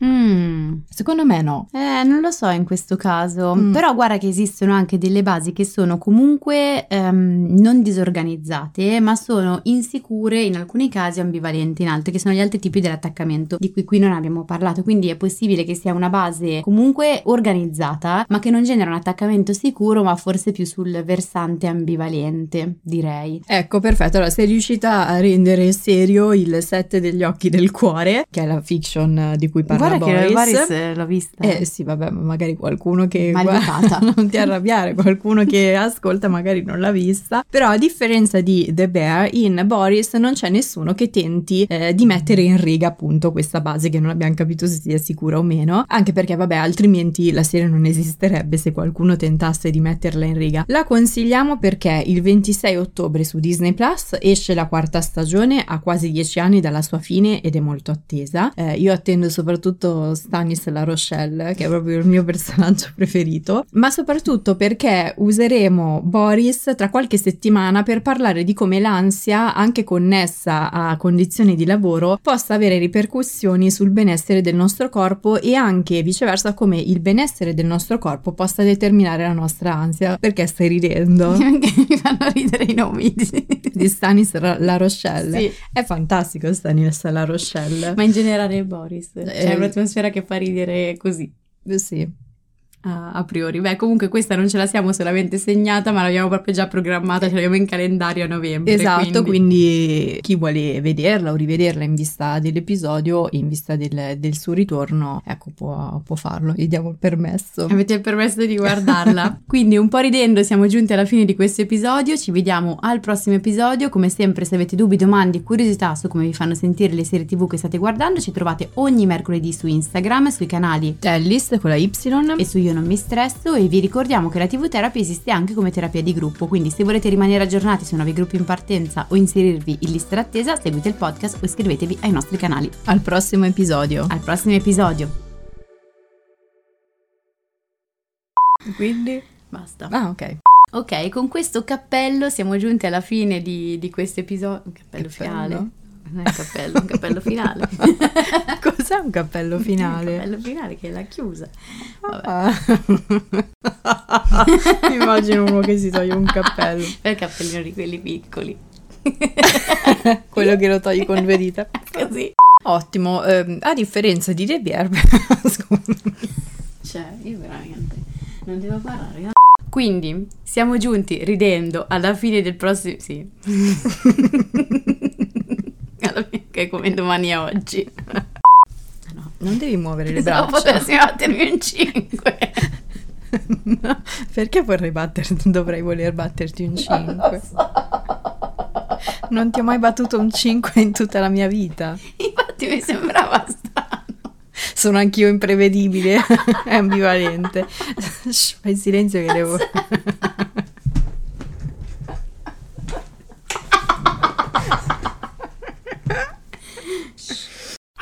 Secondo me no. Non lo so in questo caso. Però guarda che esistono anche delle basi che sono comunque non disorganizzate, ma sono insicure in alcuni casi, ambivalenti in altri, che sono gli altri tipi dell'attaccamento di cui qui non abbiamo parlato. Quindi è possibile che sia una base comunque organizzata, ma che non genera un attaccamento sicuro, ma forse più sul versante ambivalente, direi. Ecco, perfetto. Allora, sei riuscita a rendere serio il set degli occhi del cuore, che è la fiction di cui parliamo. Guarda che Boris l'ho vista. Sì, vabbè, magari qualcuno che guarda, non ti arrabbiare, qualcuno che ascolta magari non l'ha vista. Però a differenza di The Bear, in Boris non c'è nessuno che tenti di mettere in riga appunto questa base che non abbiamo capito se sia sicura o meno, anche perché vabbè, altrimenti la serie non esisterebbe se qualcuno tentasse di metterla in riga. La consigliamo perché il 26 ottobre su Disney Plus esce la 4ª stagione, a quasi 10 anni dalla sua fine, ed è molto attesa. Io attendo soprattutto Stanis La Rochelle, che è proprio il mio personaggio preferito, ma soprattutto perché useremo Boris tra qualche settimana per parlare di come l'ansia, anche connessa a condizioni di lavoro, possa avere ripercussioni sul benessere del nostro corpo, e anche viceversa come il benessere del nostro corpo possa determinare la nostra ansia. Perché stai ridendo? Mi fanno ridere i nomi di Stanis La Rochelle. Sì. È fantastico Stanis La Rochelle, ma in generale Boris, cioè un'atmosfera che fa ridere così. Sì. A priori. Beh, comunque questa non ce la siamo solamente segnata, ma l'abbiamo proprio già programmata, ce l'abbiamo in calendario a novembre. Esatto, quindi chi vuole vederla o rivederla in vista dell'episodio, in vista del suo ritorno, ecco, può farlo. Gli diamo il permesso. Avete il permesso di guardarla. Quindi un po' ridendo siamo giunti alla fine di questo episodio, ci vediamo al prossimo episodio. Come sempre, se avete dubbi, domande, curiosità su come vi fanno sentire le serie TV che state guardando, ci trovate ogni mercoledì su Instagram, sui canali Tellyst con la Y e su Io Non Mi Stresso, e vi ricordiamo che la TV Therapy esiste anche come terapia di gruppo, quindi se volete rimanere aggiornati su nuovi gruppi in partenza o inserirvi in lista d'attesa, seguite il podcast o iscrivetevi ai nostri canali. Al prossimo episodio. Al prossimo episodio. Quindi basta. Ah, ok. Ok, con questo cappello siamo giunti alla fine di questo episodio. Un cappello finale. non è un cappello finale. Cos'è un cappello finale? Un cappello finale che è la chiusa. Vabbè. Immagino uno che si toglie un cappello. È il cappellino di quelli piccoli. Quello che lo togli con due dita. Così. Ottimo, a differenza di The Bear. Cioè, io veramente non devo parlare. No? Quindi, siamo giunti ridendo alla fine del prossimo... Sì. Che è come domani e oggi. No, non devi muovere le braccia. Se no potessi battermi un 5. No, perché dovrei voler batterti un 5? Non lo so. Non ti ho mai battuto un 5 in tutta la mia vita. Infatti mi sembrava strano. Sono anch'io imprevedibile, è ambivalente. Fai silenzio che devo...